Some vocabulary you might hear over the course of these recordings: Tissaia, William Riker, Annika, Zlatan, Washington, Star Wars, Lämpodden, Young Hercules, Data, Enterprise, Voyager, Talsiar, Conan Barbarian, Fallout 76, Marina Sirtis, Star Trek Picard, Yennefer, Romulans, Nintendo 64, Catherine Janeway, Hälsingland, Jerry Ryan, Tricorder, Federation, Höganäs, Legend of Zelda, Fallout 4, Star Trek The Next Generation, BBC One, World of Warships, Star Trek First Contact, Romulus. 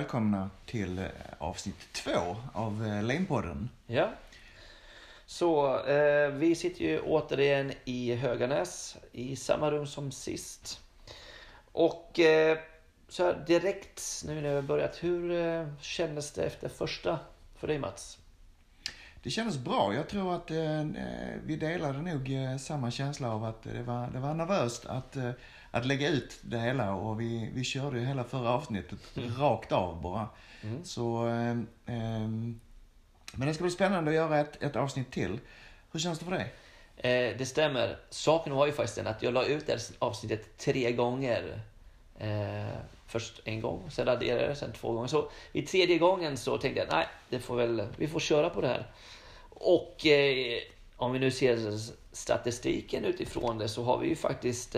välkomna till avsnitt 2 av Lämpodden. Ja. Så vi sitter ju återigen i Höganäs i samma rum som sist. Och så här, direkt nu när vi har börjat, hur kändes det efter första för dig, Mats? Det kändes bra. Jag tror att vi delade nog samma känsla av att det var nervöst att lägga ut det hela, och vi körde ju hela förra avsnittet rakt av bara. Mm. Så, men det ska bli spännande att göra ett avsnitt till. Hur känns det för dig? Det stämmer. Saken var ju faktiskt den att jag la ut det här avsnittet 3 gånger. Först en gång, sen raderade jag det, sen 2 gånger. Så vid 3:e gången så tänkte jag, nej, vi får köra på det här. Och om vi nu ser statistiken utifrån det, så har vi ju faktiskt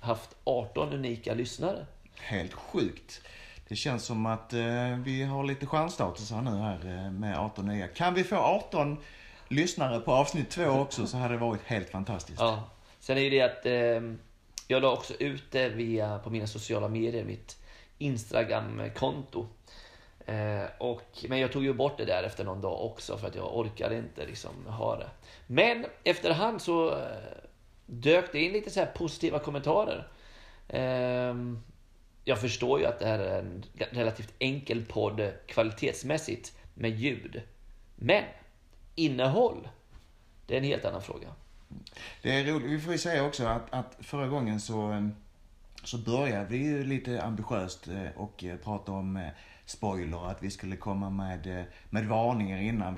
haft 18 unika lyssnare. Helt sjukt. Det känns som att vi har lite chansstatus här nu här med 18 nya. Kan vi få 18 lyssnare på avsnitt 2 också, så hade det varit helt fantastiskt. Ja. Sen är ju det att jag la också ut det på mina sociala medier, mitt Instagram-konto. Men jag tog ju bort det där efter någon dag också, för att jag orkade inte liksom ha det. Men efterhand så dök det in lite så här positiva kommentarer. Jag förstår ju att det här är en relativt enkel podd kvalitetsmässigt med ljud. Men innehåll, det är en helt annan fråga. Det är roligt. Vi får ju säga också att förra gången så började vi ju lite ambitiöst och prata om spoiler, att vi skulle komma med varningar innan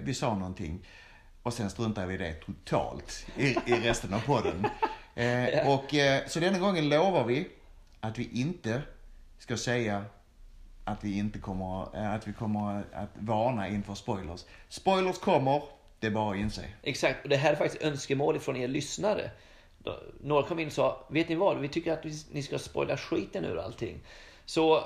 vi sa någonting, och sen struntade vi det totalt i resten av podden. Så denna gången lovar vi att vi inte ska säga att vi inte kommer att varna inför spoilers. Spoilers kommer. Det är bara att inse. Exakt, och det här är faktiskt önskemålet från er lyssnare. Några kom in och sa, vet ni vad, vi tycker att ni ska spoila skiten ur allting. Så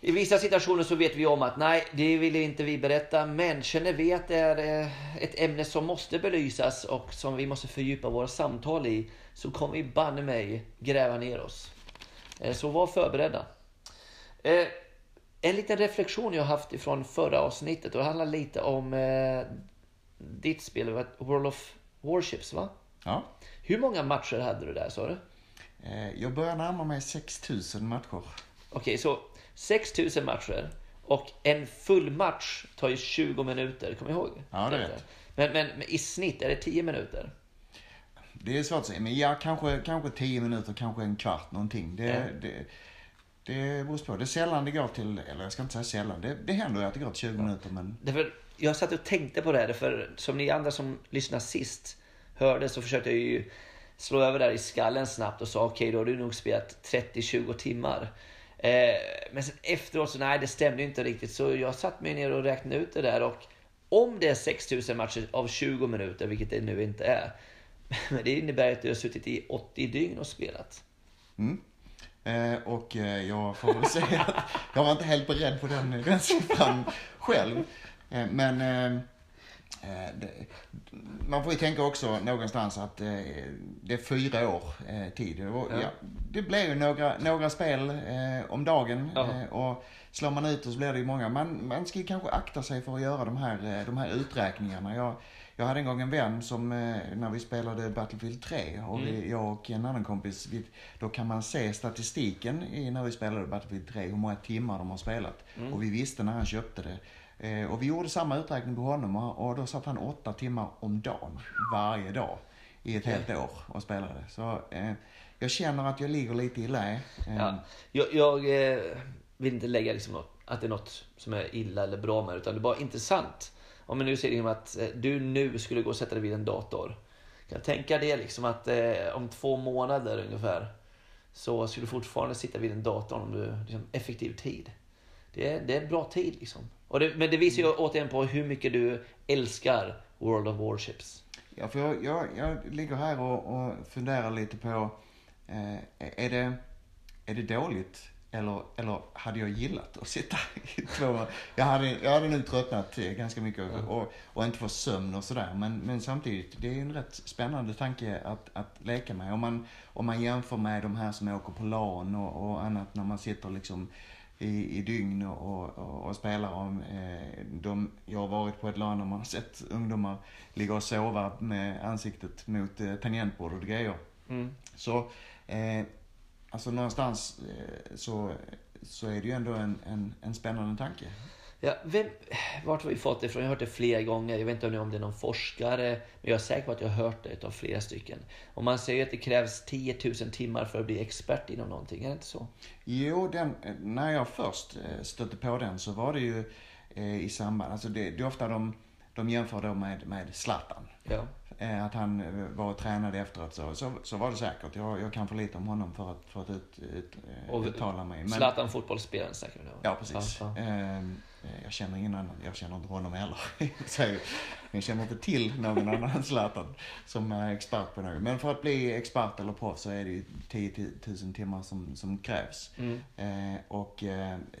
i vissa situationer så vet vi om att nej, det vill inte vi berätta, men känner vi att det är ett ämne som måste belysas och som vi måste fördjupa våra samtal i, så kommer vi banne mig gräva ner oss. Så var förberedda. En liten reflektion jag har haft ifrån förra avsnittet, och det handlar lite om ditt spel, World of Warships, va? Ja. Hur många matcher hade du där, sa du? Jag börjar närma mig 6000 matcher. Okej, så 6000 matcher, och en full match tar ju 20 minuter, kommer jag ihåg? Ja, det vet. Men i snitt är det 10 minuter. Det är svårt att säga, men ja, kanske 10 minuter, kanske en kvart, någonting. Det beror på. Det är sällan det går till, eller jag ska inte säga sällan, det händer ju att det går till 20 minuter. Men... Därför, jag satt och tänkte på det här, för som ni andra som lyssnade sist hörde, så försökte jag ju slå över där i skallen snabbt och sa okej, då har du nog spelat 30-20 timmar. Men sen efteråt så nej, det stämde ju inte riktigt, så jag satt mig ner och räknade ut det där, och om det är 6000 matcher av 20 minuter, vilket det nu inte är, men det innebär att du har suttit i 80 dygn och spelat. Mm. Och jag får väl säga att jag var inte helt beredd på den siffran själv. Men man får ju tänka också någonstans att det är 4 år tid. Och, ja, det blev ju några spel om dagen. Och slår man ut så blir det ju många. Man ska ju kanske akta sig för att göra de här uträkningarna. Jag hade en gång en vän som, när vi spelade Battlefield 3, och jag och en annan kompis, då kan man se statistiken när vi spelade Battlefield 3, hur många timmar de har spelat. Mm. Och vi visste när han köpte det. Och vi gjorde samma uträkning på honom, och då satt han 8 timmar om dagen, varje dag, i ett helt år och spelade. Så jag känner att jag ligger lite i lä. Jag vill inte lägga liksom att det är något som är illa eller bra med, utan det är bara intressant. Om man nu ser det som att du nu skulle gå och sätta dig vid en dator. Kan jag tänka det liksom att om 2 månader ungefär så skulle du fortfarande sitta vid en dator om du liksom, effektiv tid. Det är bra tid liksom. Och men det visar ju återigen på hur mycket du älskar World of Warships. Ja, för jag ligger här och funderar lite på är det dåligt? Eller hade jag gillat att sitta i 2 år? Jag hade nu tröttnat ganska mycket och inte få sömn och sådär. Men samtidigt, det är en rätt spännande tanke att leka med. Om man jämför med de här som åker på LAN och annat, när man sitter liksom i dygn och spelar om. Jag har varit på ett land och man har sett ungdomar ligga och sova med ansiktet mot tangentbord och grejer. Mm. Så alltså någonstans så är det ju ändå en spännande tanke. Ja, vart har vi fått det ifrån? Jag har hört det flera gånger. Jag vet inte om det är någon forskare, men jag är säker på att jag har hört det av flera stycken. Om man säger att det krävs 10 000 timmar för att bli expert inom någonting, är det inte så? Jo, när jag först stötte på den så var det ju i samband, alltså det är ofta de jämför då med Zlatan. Ja. Att han var och tränade efteråt så var det säkert. Jag kan för lite om honom för att uttala mig. Men Zlatan fotbollsspelaren säkert. Ja, precis. Ja. Jag känner ingen annan. Jag känner inte honom heller. Jag känner inte till någon annan än Zlatan som är expert på något. Men för att bli expert eller proff så är det ju 10 000 timmar som krävs. Mm. Och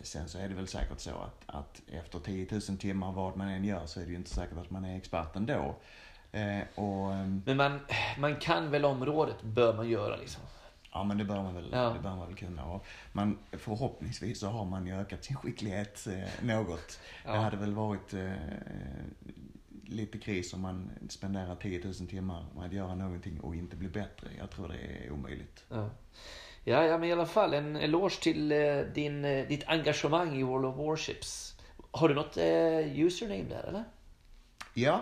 sen så är det väl säkert så att efter 10 000 timmar vad man än gör så är det ju inte säkert att man är expert ändå. Men man kan väl området, bör man göra liksom. Ja, men det bör man väl, ja. Det bör man väl kunna. Man, förhoppningsvis så har man ju ökat sin skicklighet något. Ja. Det hade väl varit lite kris om man spenderar 10 000 timmar med att göra någonting och inte bli bättre. Jag tror det är omöjligt. Ja. Ja, men i alla fall en eloge till ditt engagemang i World of Warships. Har du något username där eller? Ja.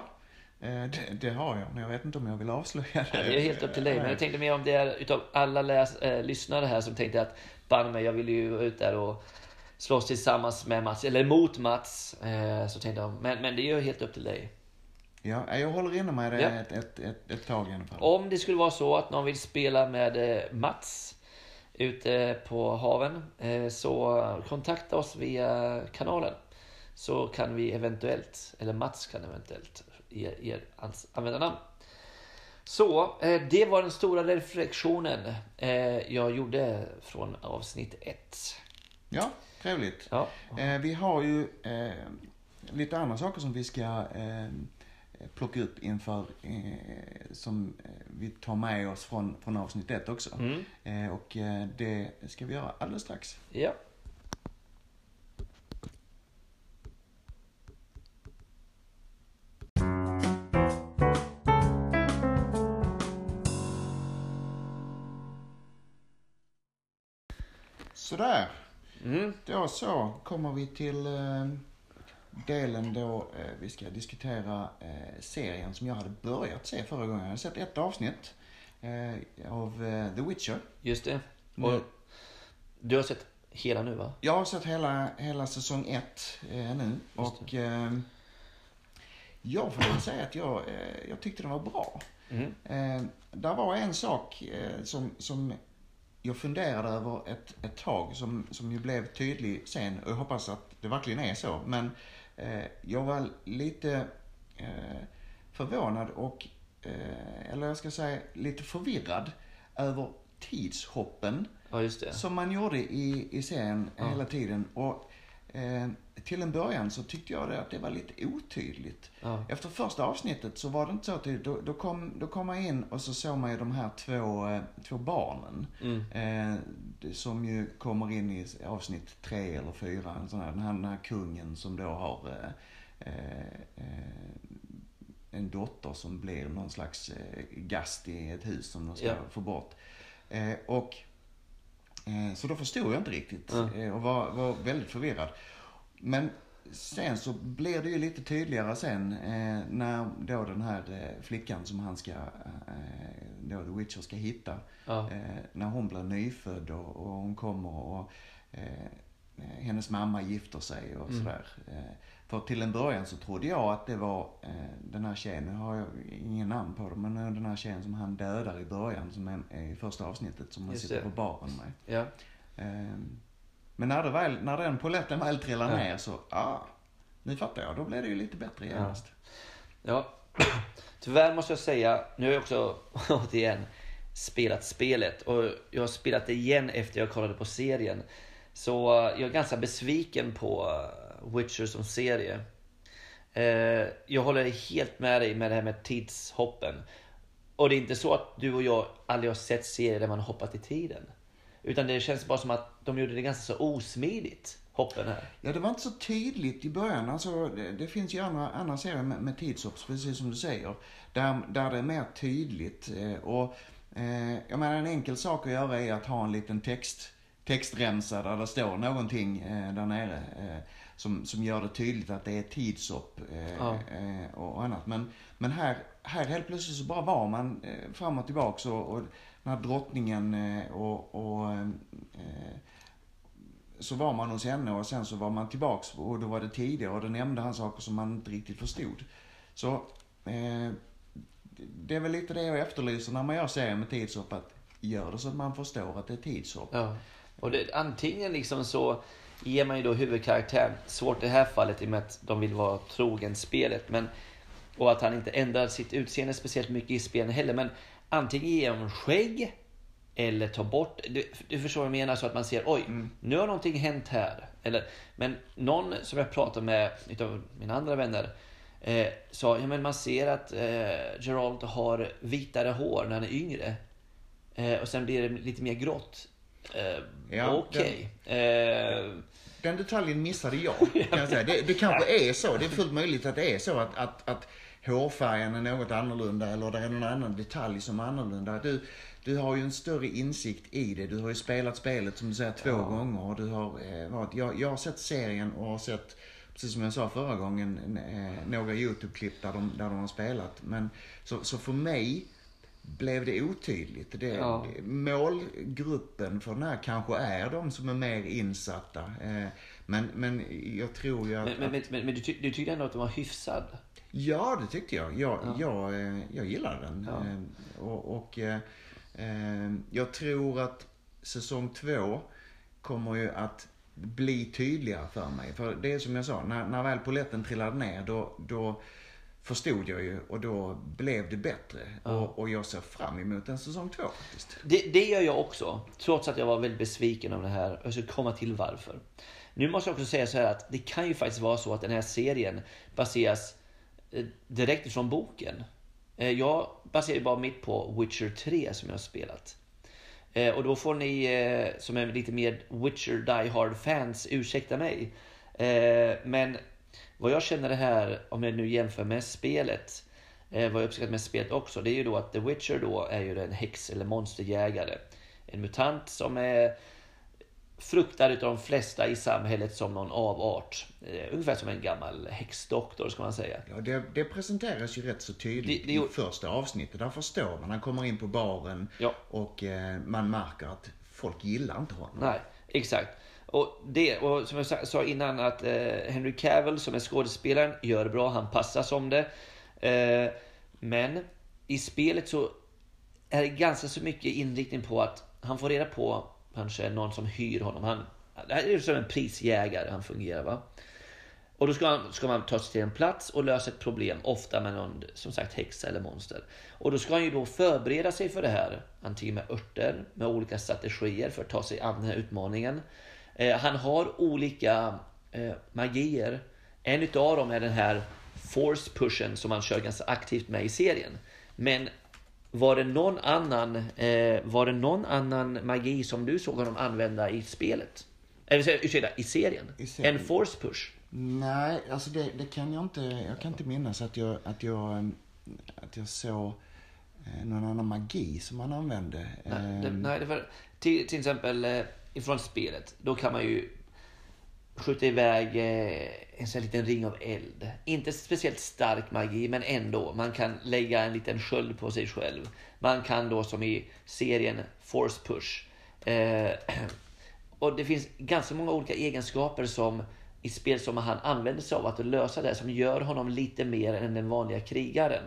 Det har jag, men jag vet inte om jag vill avslöja det. Ja, det är helt upp till dig, men jag tänkte mer om det är utav alla lyssnare här som tänkte att bann mig, jag vill ju vara ut där och slåss tillsammans med Mats, eller mot Mats, så tänkte jag, men det är ju helt upp till dig. Ja, jag håller inne med det ett tag i alla fall. Om det skulle vara så att någon vill spela med Mats ute på haven, så kontakta oss via kanalen. Så kan vi eventuellt, eller Mats kan eventuellt er användarnamn. Så det var den stora reflektionen jag gjorde från avsnitt 1. Ja, trevligt. Ja. Vi har ju lite andra saker som vi ska plocka upp inför som vi tar med oss från avsnitt 1 också. Mm. Och det ska vi göra alldeles strax. Ja. Sådär, Då så kommer vi till delen då vi ska diskutera serien som jag hade börjat se förra gången. Jag hade sett ett avsnitt av The Witcher. Just det. Och du har sett hela nu va? Jag har sett hela säsong 1 nu. Och jag får säga att jag tyckte den var bra. Mm. Där var en sak som jag funderade över ett tag som ju blev tydlig sen, och jag hoppas att det verkligen är så, men jag var lite förvånad och eller jag ska säga lite förvirrad över tidshoppen. Ja, just det. Som man gjorde i serien hela tiden, och till en början så tyckte jag att det var lite otydligt. Ja. Efter första avsnittet så var det inte så tydligt. Då kom man in och så såg man ju de här två barnen. Mm. Som ju kommer in i avsnitt 3 eller 4. Den här kungen som då har en dotter som blir någon slags gast i ett hus som de ska få bort. Så då förstod jag inte riktigt och var väldigt förvirrad. Men sen så blev det ju lite tydligare sen när då den här flickan som han ska då The Witcher ska hitta när hon blir nyfödd och hon kommer och hennes mamma gifter sig och sådär. För till en början så trodde jag att det var den här tjejen, nu har jag ingen namn på det, men den här tjejen som han dödar i början, som är i första avsnittet, som man sitter på baren med. Ja. Men när den polletten väl trillar ner så, nu fattar jag, då blev det ju lite bättre genast. Ja. Tyvärr måste jag säga, nu har jag också återigen spelat spelet, och jag har spelat det igen efter jag kollade på serien. Så jag är ganska besviken på Witcher som serie. Jag håller helt med dig med det här med tidshoppen. Och det är inte så att du och jag aldrig har sett serier där man hoppat i tiden. Utan det känns bara som att de gjorde det ganska så osmidigt. hoppen här. Ja, det var inte så tydligt i början. Alltså, det finns ju andra serier med tidshopp, precis som du säger. Där det är mer tydligt. Och jag menar, en enkel sak att göra är att ha en liten textremsa där det står någonting där nere som gör det tydligt att det är tidshopp och annat. Men här helt plötsligt så bara var man fram och tillbaka och när drottningen så var man hos henne och sen så var man tillbaks och då var det tidigare och då nämnde han saker som man inte riktigt förstod. Så det är väl lite det jag efterlyser när man gör serier med tidshopp, att gör det så att man förstår att det är tidshopp. Ja. Och det, antingen liksom så ger man ju då huvudkaraktären, svårt i det här fallet i och med att de vill vara trogen spelet, men, och att han inte ändrar sitt utseende speciellt mycket i spelen heller, men antingen ger man skägg eller ta bort, du förstår vad jag menar, så att man ser, nu har någonting hänt här. Eller, men någon som jag pratade med utav mina andra vänner sa, ja men man ser att Geralt har vitare hår när han är yngre och sen blir det lite mer grått. Okej. Den detaljen missade jag, kan jag säga. Det kanske är så, det är fullt möjligt att det är så att hårfärgen är något annorlunda eller det är någon annan detalj som är annorlunda. Du har ju en större insikt i det. Du har ju spelat spelet som du säger 2 gånger. Och du har varit. Jag har sett serien och har sett, precis som jag sa förra gången, några YouTube-klipp där de har spelat. Men så för mig blev det otydligt. Målgruppen för den här kanske är de som är mer insatta. Men jag tror ju att... Men du tyckte ändå att de var hyfsad? Ja, det tyckte jag. Jag gillade den. Ja. Och jag tror att säsong 2 kommer ju att bli tydligare för mig. För det är som jag sa, när väl poletten trillade ner då förstod jag ju och då blev det bättre. Ja. Och jag ser fram emot en säsong 2 faktiskt. Det gör jag också, trots att jag var väldigt besviken om det här. Jag ska komma till varför. Nu måste jag också säga så här att det kan ju faktiskt vara så att den här serien baseras direkt från boken. Jag baserar bara mitt på Witcher 3 som jag har spelat. Och då får ni som är lite mer Witcher Die Hard fans ursäkta mig. Men vad jag känner det här, om jag nu jämför med spelet, vad jag uppskattar med spelet också, det är ju då att The Witcher då är ju en häx eller monsterjägare. En mutant som är fruktad utav de flesta i samhället som någon avart. Ungefär som en gammal häxdoktor, ska man säga. Ja, det presenteras ju rätt så tydligt i första avsnittet. Där förstår man. Han kommer in på baren och man märker att folk gillar inte honom. Nej, exakt. Och som jag sa innan, att Henry Cavill som är skådespelaren gör bra. Han passar som det. Men i spelet så är det ganska så mycket inriktning på att han får reda på kanske någon som hyr honom. Det här är som en prisjägare han fungerar, va? Och då ska man ta sig till en plats och lösa ett problem, ofta med någon, som sagt, häxa eller monster. Och då ska han ju då förbereda sig för det här, antingen med örter, med olika strategier för att ta sig an den här utmaningen. Han har olika magier. En utav dem är den här force pushen som han kör ganska aktivt med i serien. Men var det någon annan magi som du såg honom använda i spelet? Eller ursäkta, i serien? En force push? Nej, alltså det kan jag inte. Jag kan inte minnas att jag såg någon annan magi som han använde. Nej, det var till exempel ifrån spelet. Då kan man ju skjuta iväg en sån liten ring av eld. Inte speciellt stark magi, men ändå. Man kan lägga en liten sköld på sig själv. Man kan då, som i serien, force push. Och det finns ganska många olika egenskaper som i spel som han använder sig av att lösa det, som gör honom lite mer än den vanliga krigaren.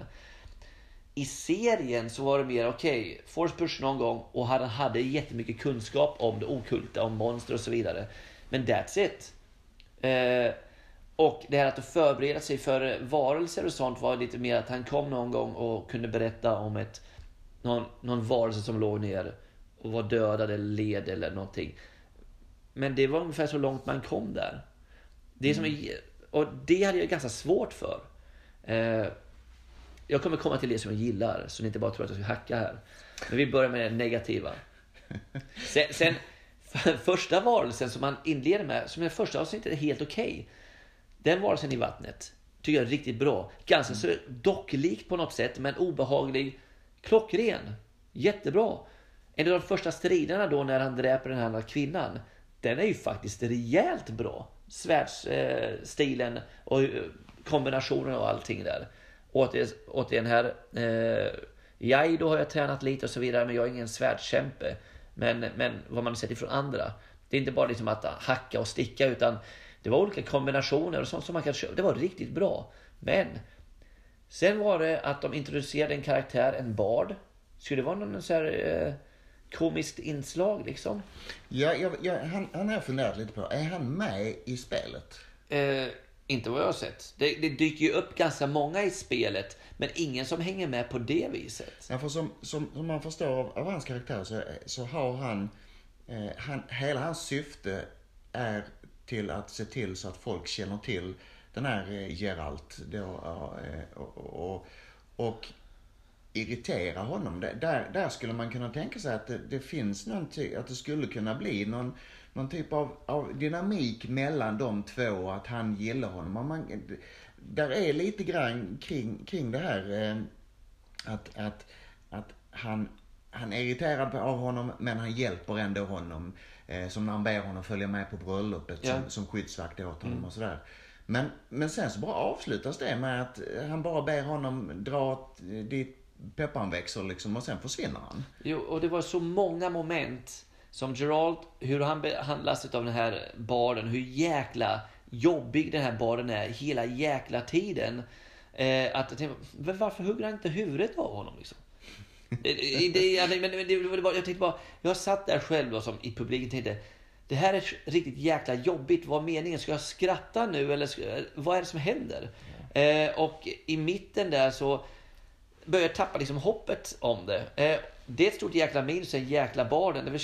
I serien så var det mer okej, force push någon gång, och han hade jättemycket kunskap om det okulta, om monster och så vidare. Men that's it. Och det här att förbereda sig för varelser och sånt var lite mer att han kom någon gång och kunde berätta om någon varelse som låg ner och var dödad eller led eller någonting. Men det var ungefär så långt man kom där. Det som är, och det hade jag ganska svårt för. Jag kommer komma till det som jag gillar, så ni inte bara tror att jag ska hacka här. Men vi börjar med det negativa. Sen första varelsen som man inleder med, som är första avsnittet, är helt okej. Den varelsen i vattnet tycker jag är riktigt bra. Ganska så docklik på något sätt, men obehaglig, klockren, jättebra. En av de första striderna då när han dräper den här kvinnan, den är ju faktiskt rejält bra. Svärdsstilen och kombinationen och allting där. Återigen här, jag då har jag tränat lite och så vidare, men jag är ingen svärdskämpe. Men vad man sett ifrån andra, det är inte bara liksom att hacka och sticka, utan det var olika kombinationer och sånt som man kan köpa. Det var riktigt bra. Men sen var det att de introducerade en karaktär, en bard. Skulle det vara någon så här komiskt inslag liksom? Ja, han har funderat lite på. Är han med i spelet? Inte vad jag har sett. Det dyker ju upp ganska många i spelet, men ingen som hänger med på det viset. Ja, för som man förstår av hans karaktär så har han hela hans syfte är till att se till så att folk känner till den här Geralt då, och irritera honom. Där skulle man kunna tänka sig att det finns att det skulle kunna bli någon typ av dynamik mellan de två och att han gillar honom. Och där är lite grann kring det här att han är irriterad av honom, men han hjälper ändå honom, som när han ber honom följa med på bröllopet som skyddsvakt åt honom och sådär. Men sen så bara avslutas det med att han bara ber honom dra dit pepparväxter liksom, och sen försvinner han. Jo, och det var så många moment som Geralt, hur han behandlas av den här barden, hur jäkla jobbig den här barden är hela jäkla tiden. Att varför hugger han inte huvudet av honom liksom? Jag tänkte bara, jag satt där själv och som i publiken tänkte, det här är riktigt jäkla jobbigt. Vad är meningen? Ska jag skratta nu? Eller vad är det som händer? Och i mitten där så börjar jag tappa liksom hoppet om det. Det är ett stort jäkla minus, en jäkla barden.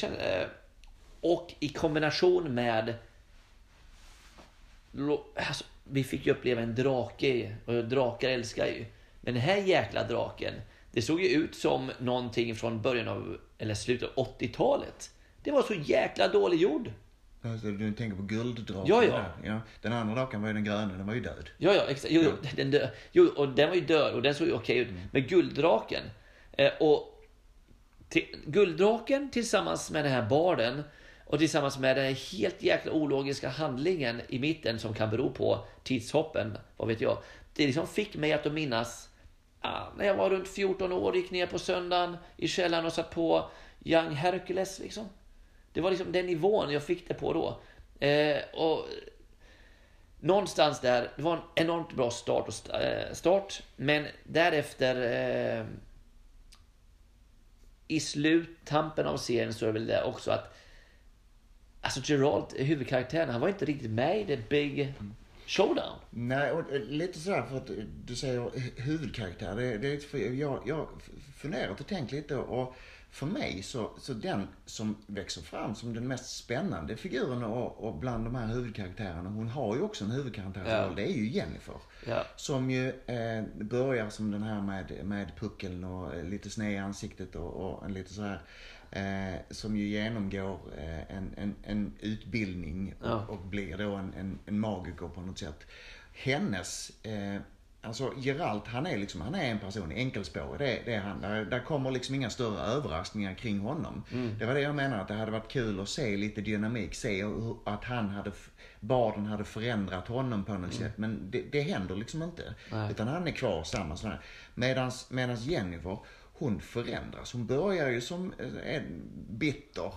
Och i kombination med... Alltså, vi fick ju uppleva en drake. Och drakar älskar ju. Men den här jäkla draken, det såg ju ut som någonting från slutet av 80-talet. Det var så jäkla dålig jord. Alltså, du tänker på gulddraken. Ja. Den andra draken var ju den gröna, den var ju död. Ja, exakt. Och den var ju död och den såg ju okej ut. Men gulddraken. Gulddraken tillsammans med den här barden och tillsammans med den helt jäkla ologiska handlingen i mitten som kan bero på tidshoppen, vad vet jag. Det liksom fick mig att minnas när jag var runt 14 år, gick ner på söndagen i källaren och satt på Young Hercules liksom. Det var liksom den nivån jag fick det på då. Och någonstans där, det var en enormt bra start, men därefter i sluttampen av serien så är det väl det också att alltså Geralt, huvudkaraktären, han var inte riktigt med i The Big Showdown. Nej, och lite så här för att du säger huvudkaraktär, jag funderat och tänkt lite och för mig så den som växer fram som den mest spännande figuren och bland de här huvudkaraktärerna, hon har ju också en huvudkaraktär, det är ju Yennefer. Ja. Som ju börjar som den här med puckeln och lite sned i ansiktet och lite så här som ju genomgår en utbildning och blir då en magiker på något sätt. Hennes alltså Geralt, han är en person i enkelspår. Det är han. Där kommer liksom inga större överraskningar kring honom. Mm. Det var det jag menar, att det hade varit kul att se lite dynamik. Se att barden hade förändrat honom på något sätt. Men det händer liksom inte. Nej. Utan han är kvar samma sådär. Medan Yennefer, hon förändras. Hon börjar ju som bitter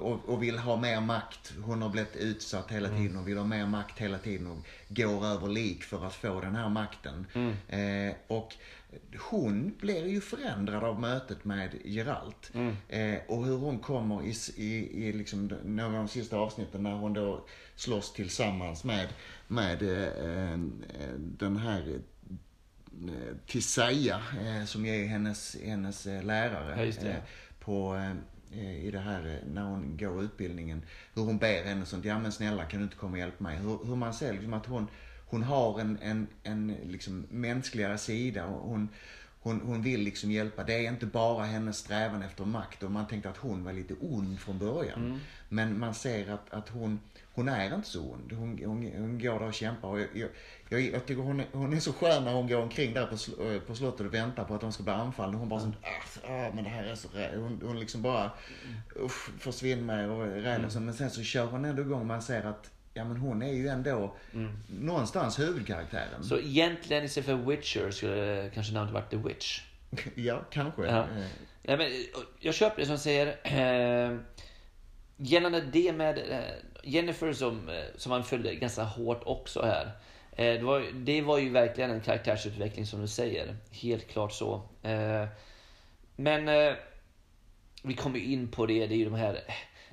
och vill ha mer makt. Hon har blivit utsatt hela tiden och vill ha mer makt hela tiden och går över lik för att få den här makten. Och hon blir ju förändrad av mötet med Geralt. Och hur hon kommer i liksom någon av de sista avsnitten när hon då slåss tillsammans med den här Tissaia, som är hennes lärare i det här när hon går utbildningen, hur hon ber henne sånt, ja men snälla kan du inte komma och hjälpa mig, hur man ser liksom att hon har en liksom mänskligare sida och hon Hon vill liksom hjälpa. Det är inte bara hennes strävan efter makt. Och man tänkte att hon var lite ond från början. Mm. Men man ser att hon är inte så ond. Hon går där och kämpar. Och jag tycker hon är så skön när hon går omkring där på slottet och väntar på att hon ska bli anfallen. Hon bara sånt, men det här är så rädd. Hon liksom bara försvinner med och är rädd. Men sen så kör hon ändå igång och man ser att ja, men hon är ju ändå någonstans huvudkaraktären. Så egentligen istället för Witcher skulle kanske namnet varit The Witch. Ja, kanske. Ja. Ja, men jag köper det som säger gällande det med Yennefer som man följde ganska hårt också här. Det var ju verkligen en karaktärsutveckling som du säger. Helt klart så. Men vi kommer in på det. Det är ju de här...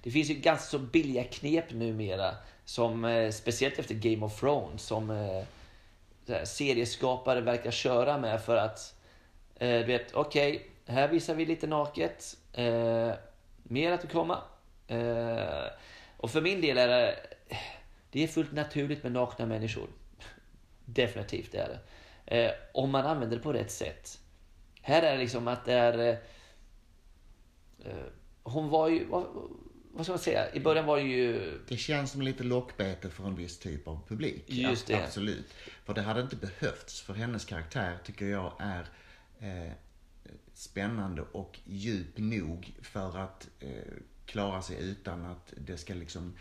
Det finns ju ganska så billiga knep numera som speciellt efter Game of Thrones som serieskapare verkar köra med för att du vet, okej, här visar vi lite naket, mer att komma. Och för min del är det är fullt naturligt med nakna människor. Definitivt är det. Om man använder det på rätt sätt. Här är det liksom att det är hon var ju... Vad ska man säga? I början var det ju... Det känns som lite lockbete för en viss typ av publik. Just det. Absolut. För det hade inte behövts. För hennes karaktär tycker jag är spännande och djup nog för att klara sig utan att det ska liksom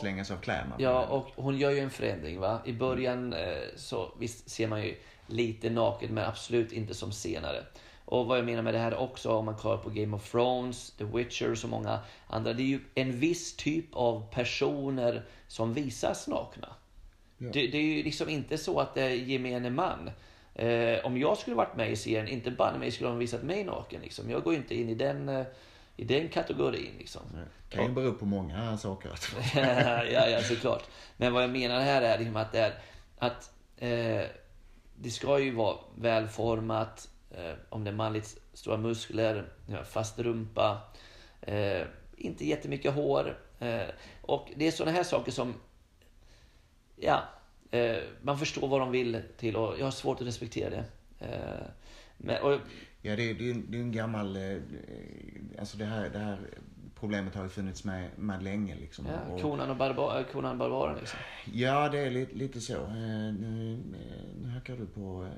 slängas av kläderna. Ja, och hon gör ju en förändring, va? I början så visst ser man ju lite naket, men absolut inte som senare. Och vad jag menar med det här också, om man kollar på Game of Thrones, The Witcher och så många andra. Det är ju en viss typ av personer som visas nakna. Ja. Det är ju liksom inte så att det är gemene man. Om jag skulle varit med i serien, inte bara mig, skulle de visat mig naken. Liksom. Jag går ju inte in i den kategorin. Liksom. Det kan ju bero på många saker. ja, såklart. Men vad jag menar här är liksom att det ska ju vara välformat. Om det är manligt, stora muskler, fast rumpa, inte jättemycket hår. Och det är sådana här saker som man förstår vad de vill till, och jag har svårt att respektera det. Det är en gammal... Alltså det här problemet har ju funnits med länge. Liksom. Ja, Conan Barbarian liksom. Ja, det är lite så. Nu hackar du på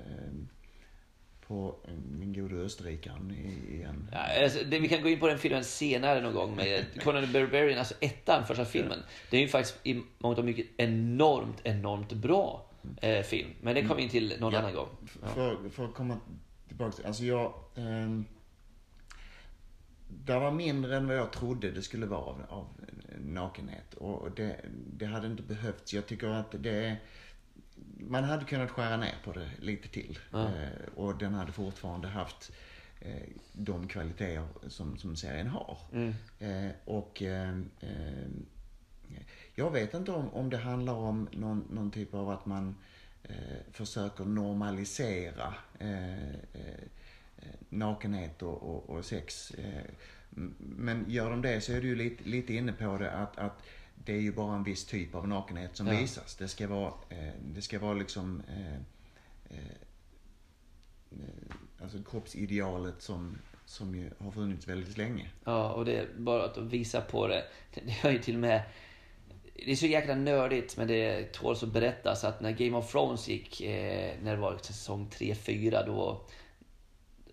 min gode österrikaren igen. Ja, alltså, vi kan gå in på den filmen senare någon gång med Conan Barbarian, alltså första filmen. Det är ju faktiskt i mångt och mycket enormt bra film. Men det kommer in till någon annan gång. Ja. För att komma tillbaka, alltså jag... Det var mindre än vad jag trodde det skulle vara av nakenhet. Och det hade inte behövts. Jag tycker att man hade kunnat skära ner på det lite till. Ja. Och den hade fortfarande haft de kvaliteter som serien har. Mm. Jag vet inte om det handlar om någon typ av att man försöker normalisera nakenhet och sex. Men gör de det så är du ju lite inne på det att det är ju bara en viss typ av nakenhet som visas. Det ska vara liksom alltså kroppsidealet som ju har funnits väldigt länge. Ja, och det är bara att visa på det. Det är ju till och med... Det är så jäkla nördigt, men det tåls att berättas att när Game of Thrones gick, när det var säsong 3-4 då,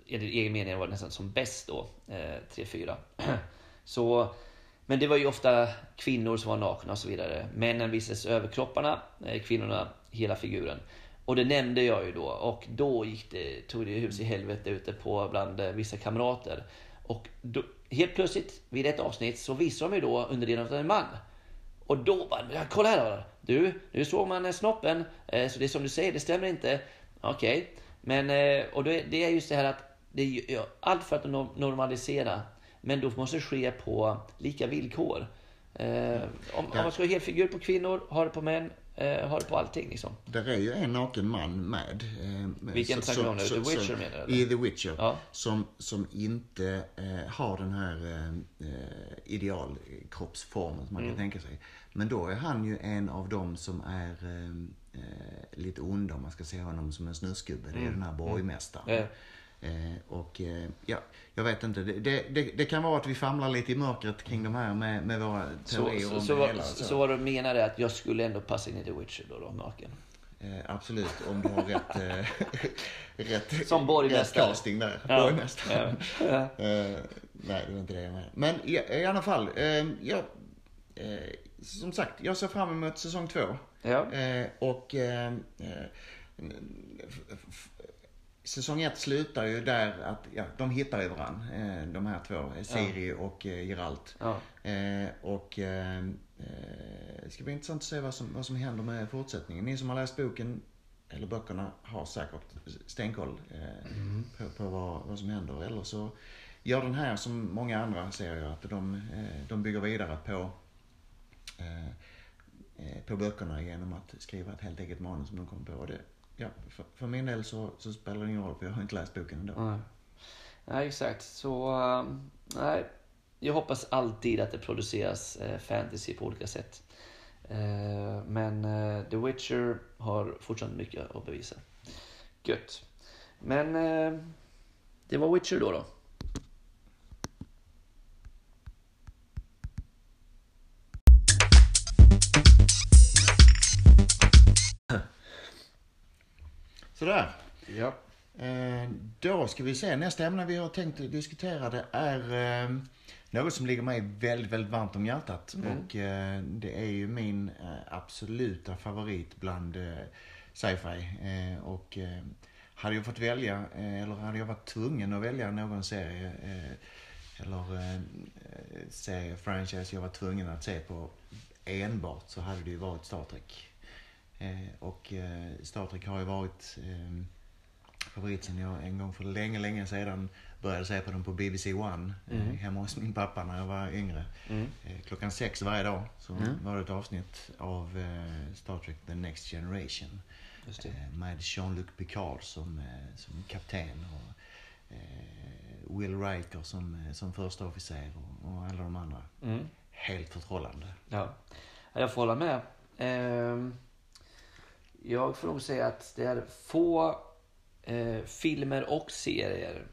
eller i egen mening var det nästan som bäst då, 3-4. Så... Men det var ju ofta kvinnor som var nakna och så vidare. Männen visades överkropparna, kvinnorna hela figuren. Och det nämnde jag ju då. Och då tog det hus i helvete ute på bland vissa kamrater. Och då, helt plötsligt vid ett avsnitt så visade de ju då underdelen av en man. Och då bara, kolla här du, nu såg man snoppen. Så det är som du säger, det stämmer inte. Okej, men och det är just det här att det är allt för att normalisera. Men då måste det ske på lika villkor. Om man ska ha helfigur på kvinnor, har det på män, har det på allting. Liksom. Det är ju en naken man med. Vilken tradition är det? The Witcher menar du? I The Witcher. Ja. Som inte har den här idealkroppsformen som man kan tänka sig. Men då är han ju en av dem som är lite ond om man ska se honom som en snusgubbe. Det är den här borgmästaren. Och jag vet inte. Det kan vara att vi famlar lite i mörkret kring de här med våra teorier. Så vad du menar är att jag skulle ändå passa in i The Witcher då, mörken? Absolut, om du har rätt som borgmästare. Casting där. Ja. Borgmästaren. Ja. Nej, det var inte det jag menar. Men i alla fall, som sagt, jag ser fram emot säsong 2. Ja. Säsong 1 slutar ju där att de hittar ju varann, de här två, Ciri och Geralt. Ja. Det ska bli intressant att se vad som händer med fortsättningen. Ni som har läst boken eller böckerna har säkert stenkoll på vad som händer. Eller så gör den här som många andra serier att de bygger vidare på böckerna genom att skriva ett helt eget manus som de kom på. Det, för min del så spelar det ingen roll, för jag har inte läst boken ändå. Nej, exakt. Så nej. Jag hoppas alltid att det produceras fantasy på olika sätt. Men The Witcher har fortsatt mycket att bevisa. Gött. Men det var Witcher då. Sådär. Ja. Då ska vi se. Nästa ämne vi har tänkt diskutera det är... något som ligger mig väldigt, väldigt varmt om hjärtat. Och det är ju min absoluta favorit bland sci-fi. Hade jag fått välja, eller hade jag varit tvungen att välja någon serie eller serie-franchise jag var tvungen att se på enbart, så hade det ju varit Star Trek. Star Trek har ju varit favorit sedan jag en gång för länge sedan började se på dem på BBC One hemma hos min pappa när jag var yngre. Klockan 6 varje dag så var det ett avsnitt av Star Trek The Next Generation. Just det. Med Jean-Luc Picard som kapten och Will Riker som första officer och alla de andra. Helt förtrollande. Ja, jag får hålla med. Jag får nog säga att det är få filmer och serier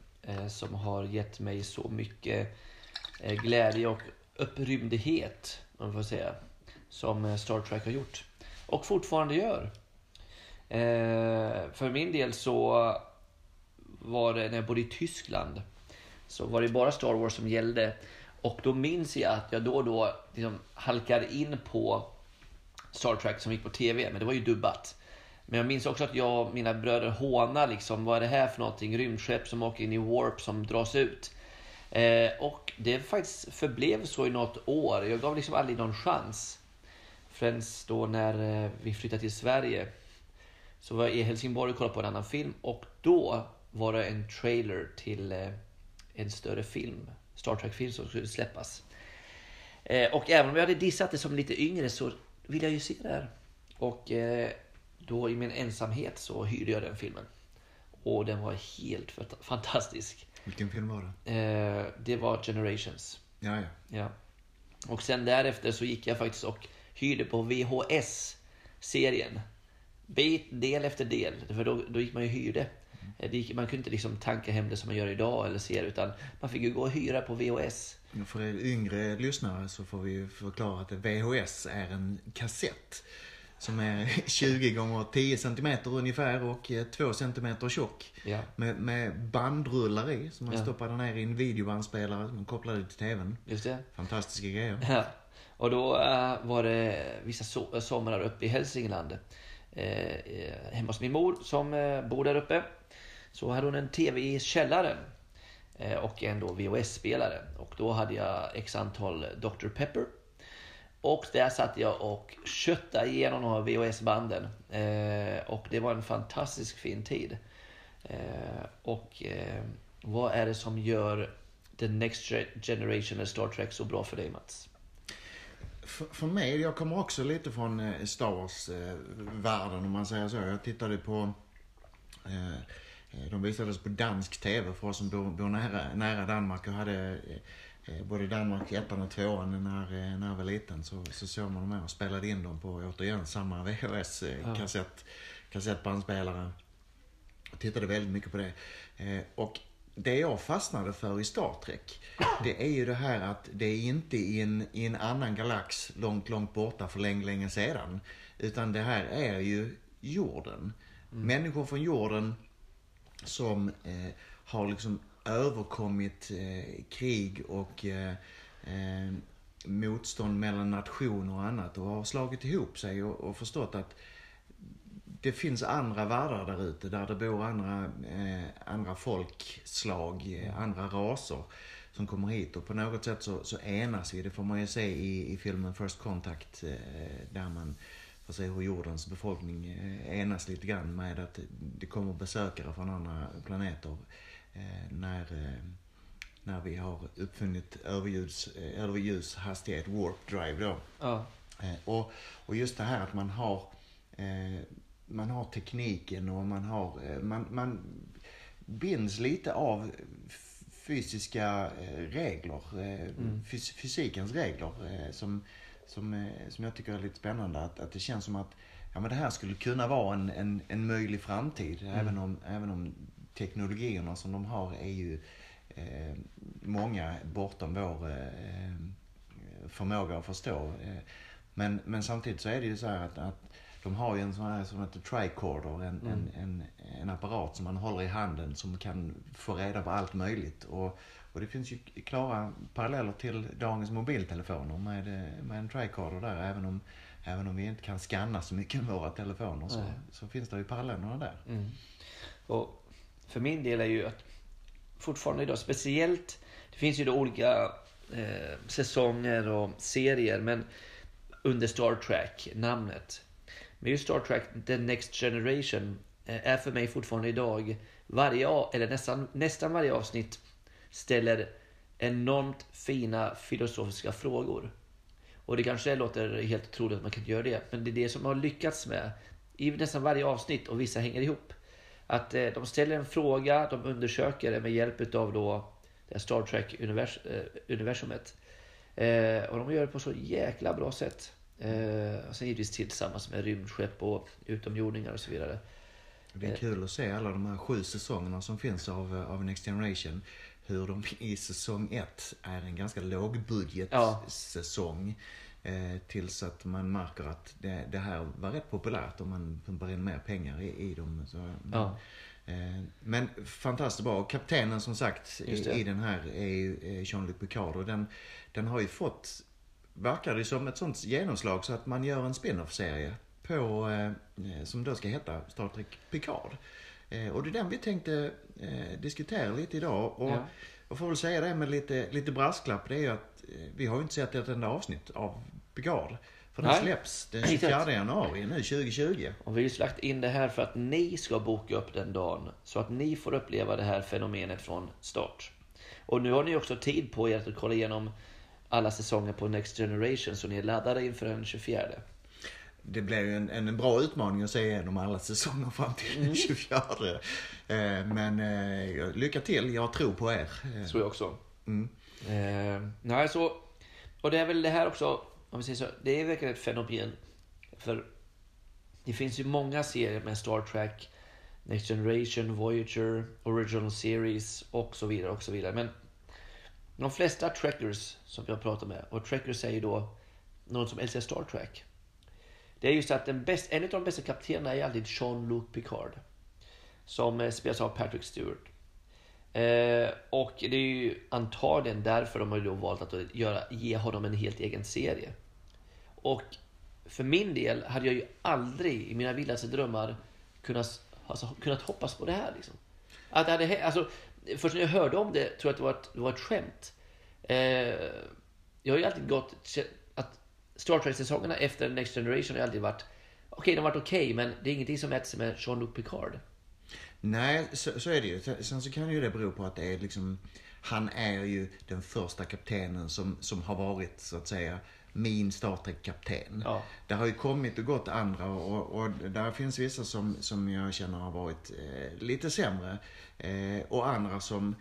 som har gett mig så mycket glädje och upprymdhet, om man får säga, som Star Trek har gjort och fortfarande gör. För min del så var det, när jag bodde i Tyskland, så var det bara Star Wars som gällde, och då minns jag att jag då liksom halkade in på Star Trek som gick på tv, men det var ju dubbat. Men jag minns också att jag och mina bröder hånar liksom, vad är det här för någonting? Rymdskepp som åker in i warp som dras ut. Och det faktiskt förblev så i något år. Jag gav liksom aldrig någon chans. Främst då när vi flyttade till Sverige. Så var jag i Helsingborg och kollade på en annan film. Och då var det en trailer till en större film. Star Trek-film som skulle släppas. Och även om jag hade dissat det som lite yngre så ville jag ju se det här. Och... då i min ensamhet så hyrde jag den filmen. Och den var helt fantastisk. Vilken film var det? Det var Generations. Ja. Och sen därefter så gick jag faktiskt och hyrde på VHS-serien. Del efter del. För då gick man ju hyrde. Man kunde inte liksom tanka hem det som man gör idag eller ser, utan man fick ju gå och hyra på VHS. För er yngre lyssnare så får vi förklara att VHS är en kassett. Som är 20 x 10 cm ungefär och 2 cm tjock. Ja. Med bandrullar i som man stoppade ner i en videobandspelare som man kopplade till tvn. Just det. Fantastiska grejer. Ja. Och då var det vissa somrar uppe i Hälsingland. Hemma hos min mor som bor där uppe. Så hade hon en tv i källaren. Och en då VHS-spelare. Och då hade jag x antal Dr. Pepper. Och där satt jag och köttade igenom de här VHS-banden. Och det var en fantastisk fin tid. Vad är det som gör The Next Generation eller Star Trek så bra för dig, Mats? För mig, jag kommer också lite från Star Wars-världen om man säger så. Jag tittade på... de visades på dansk tv för oss som bor nära Danmark och hade... både Danmark, Japan och tvåan när jag var liten så såg man dem här och spelade in dem på återigen samma VHS-kassettbandspelare. Jag tittade väldigt mycket på det. Och det jag fastnade för i Star Trek, det är ju det här att det är inte i en annan galax långt borta för länge sedan, utan det här är ju jorden. Mm. Människor från jorden som har liksom överkommit krig och motstånd mellan nationer och annat och har slagit ihop sig och förstått att det finns andra världar där ute där det bor andra folkslag, andra raser som kommer hit, och på något sätt så enas vi. Det får man ju se i filmen First Contact, där man får se hur jordens befolkning enas lite grann med att det kommer besökare från andra planeter när vi har uppfunnit överljudshastighet, warp drive då. Ja. Och just det här att man har tekniken och man binds lite av fysiska regler, fysikens regler, som jag tycker är lite spännande, att det känns som att ja, men det här skulle kunna vara en möjlig framtid, även om teknologierna som de har är ju många bortom vår förmåga att förstå, men samtidigt så är det ju så här att de har ju en sån här som heter tricorder, en apparat som man håller i handen som kan få reda på allt möjligt. Och det finns ju klara paralleller till dagens mobiltelefoner med en tricorder där. Även om vi inte kan scanna så mycket med våra telefoner så finns det ju parallellerna där. Mm. Och för min del är ju att fortfarande idag, speciellt, det finns ju då olika säsonger och serier, men under Star Trek namnet. Men just Star Trek The Next Generation är för mig fortfarande idag, nästan varje avsnitt ställer enormt fina filosofiska frågor. Och det kanske låter helt otroligt att man kan göra det, men det är det som har lyckats med i nästan varje avsnitt, och vissa hänger ihop. Att de ställer en fråga, de undersöker det med hjälp av då det Star Trek-universumet. Och de gör det på så jäkla bra sätt. Och sen givetvis tillsammans med rymdskepp och utomjordingar och så vidare. Det är kul att se alla de här 7 säsongerna som finns av Next Generation, hur de i säsong 1 är en ganska lågbudget säsong, tills att man märker att det här var rätt populärt och man pumpar in mer pengar i dem. Men fantastiskt bra. Och kaptenen som sagt i den här är ju Jean-Luc Picard, och den har ju fått, verkar det som, ett sånt genomslag så att man gör en spin-off-serie på, som då ska heta Star Trek Picard. Och det är den vi tänkte diskutera lite idag. Och får väl säga det med lite brasklapp, det är ju att vi har ju inte sett ett enda avsnitt av Picard. För den släpps den 24 januari nu 2020. Och vi har ju slagt in det här för att ni ska boka upp den dagen, så att ni får uppleva det här fenomenet från start. Och nu har ni också tid på er att kolla igenom alla säsonger på Next Generation, så ni är laddade inför den 24. Det blev ju en bra utmaning att se igenom alla säsonger fram till den 24. Men lycka till, jag tror på er. Så jag också. Mm. Nej, så, och det är väl det här också, om vi säger så, det är verkligen ett fenomen. För det finns ju många serier med Star Trek, Next Generation, Voyager, Original Series och så vidare och så vidare. Men de flesta trekkers som jag pratar med, och trekkers är ju då någon som älskar Star Trek, det är just att en av de bästa kaptenerna är alltid Jean-Luc Picard, som spelas av Patrick Stewart. Och det är ju antagligen därför de har ju då valt att ge honom en helt egen serie. Och för min del hade jag ju aldrig i mina vildaste drömmar kunnat hoppas på det här liksom. Att det hade, alltså, först när jag hörde om det tror jag att det var ett skämt. Jag har ju alltid gått att Star Trek-säsongerna efter Next Generation har alltid varit okej, men det är ingenting som mäts med Jean-Luc Picard. Nej, så är det ju. Sen så kan ju det bero på att det är liksom, han är ju den första kaptenen som har varit, så att säga, min Star Trek-kapten. Ja. Det har ju kommit och gått andra, och där finns vissa som jag känner har varit lite sämre, och andra som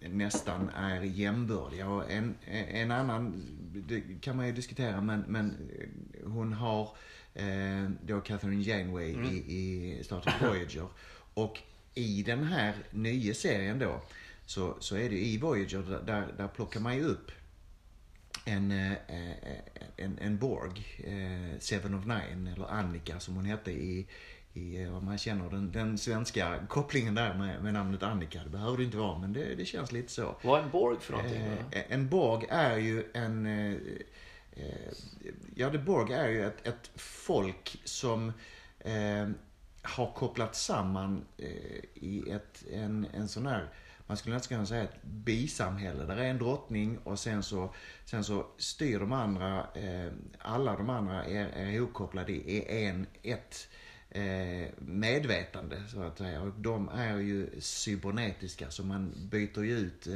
nästan är jämbördiga. Och en annan, det kan man ju diskutera, men hon har då Catherine Janeway i Star Trek Voyager, och i den här nya serien då så är det i Voyager där plockar man ju upp en Borg, Seven of Nine, eller Annika som hon hette i vad man känner den svenska kopplingen där med namnet Annika. Det behöver det inte vara, men det känns lite så. Vad är en Borg för någonting? En Borg är ju Borg är ju ett folk som har kopplat samman i en sån här, man skulle nästan kunna säga ett bisamhälle. Där är en drottning och sen så styr de andra, alla de andra är ihopkopplade i ett medvetande, så att säga. Och de är ju cybernetiska, så man byter ju ut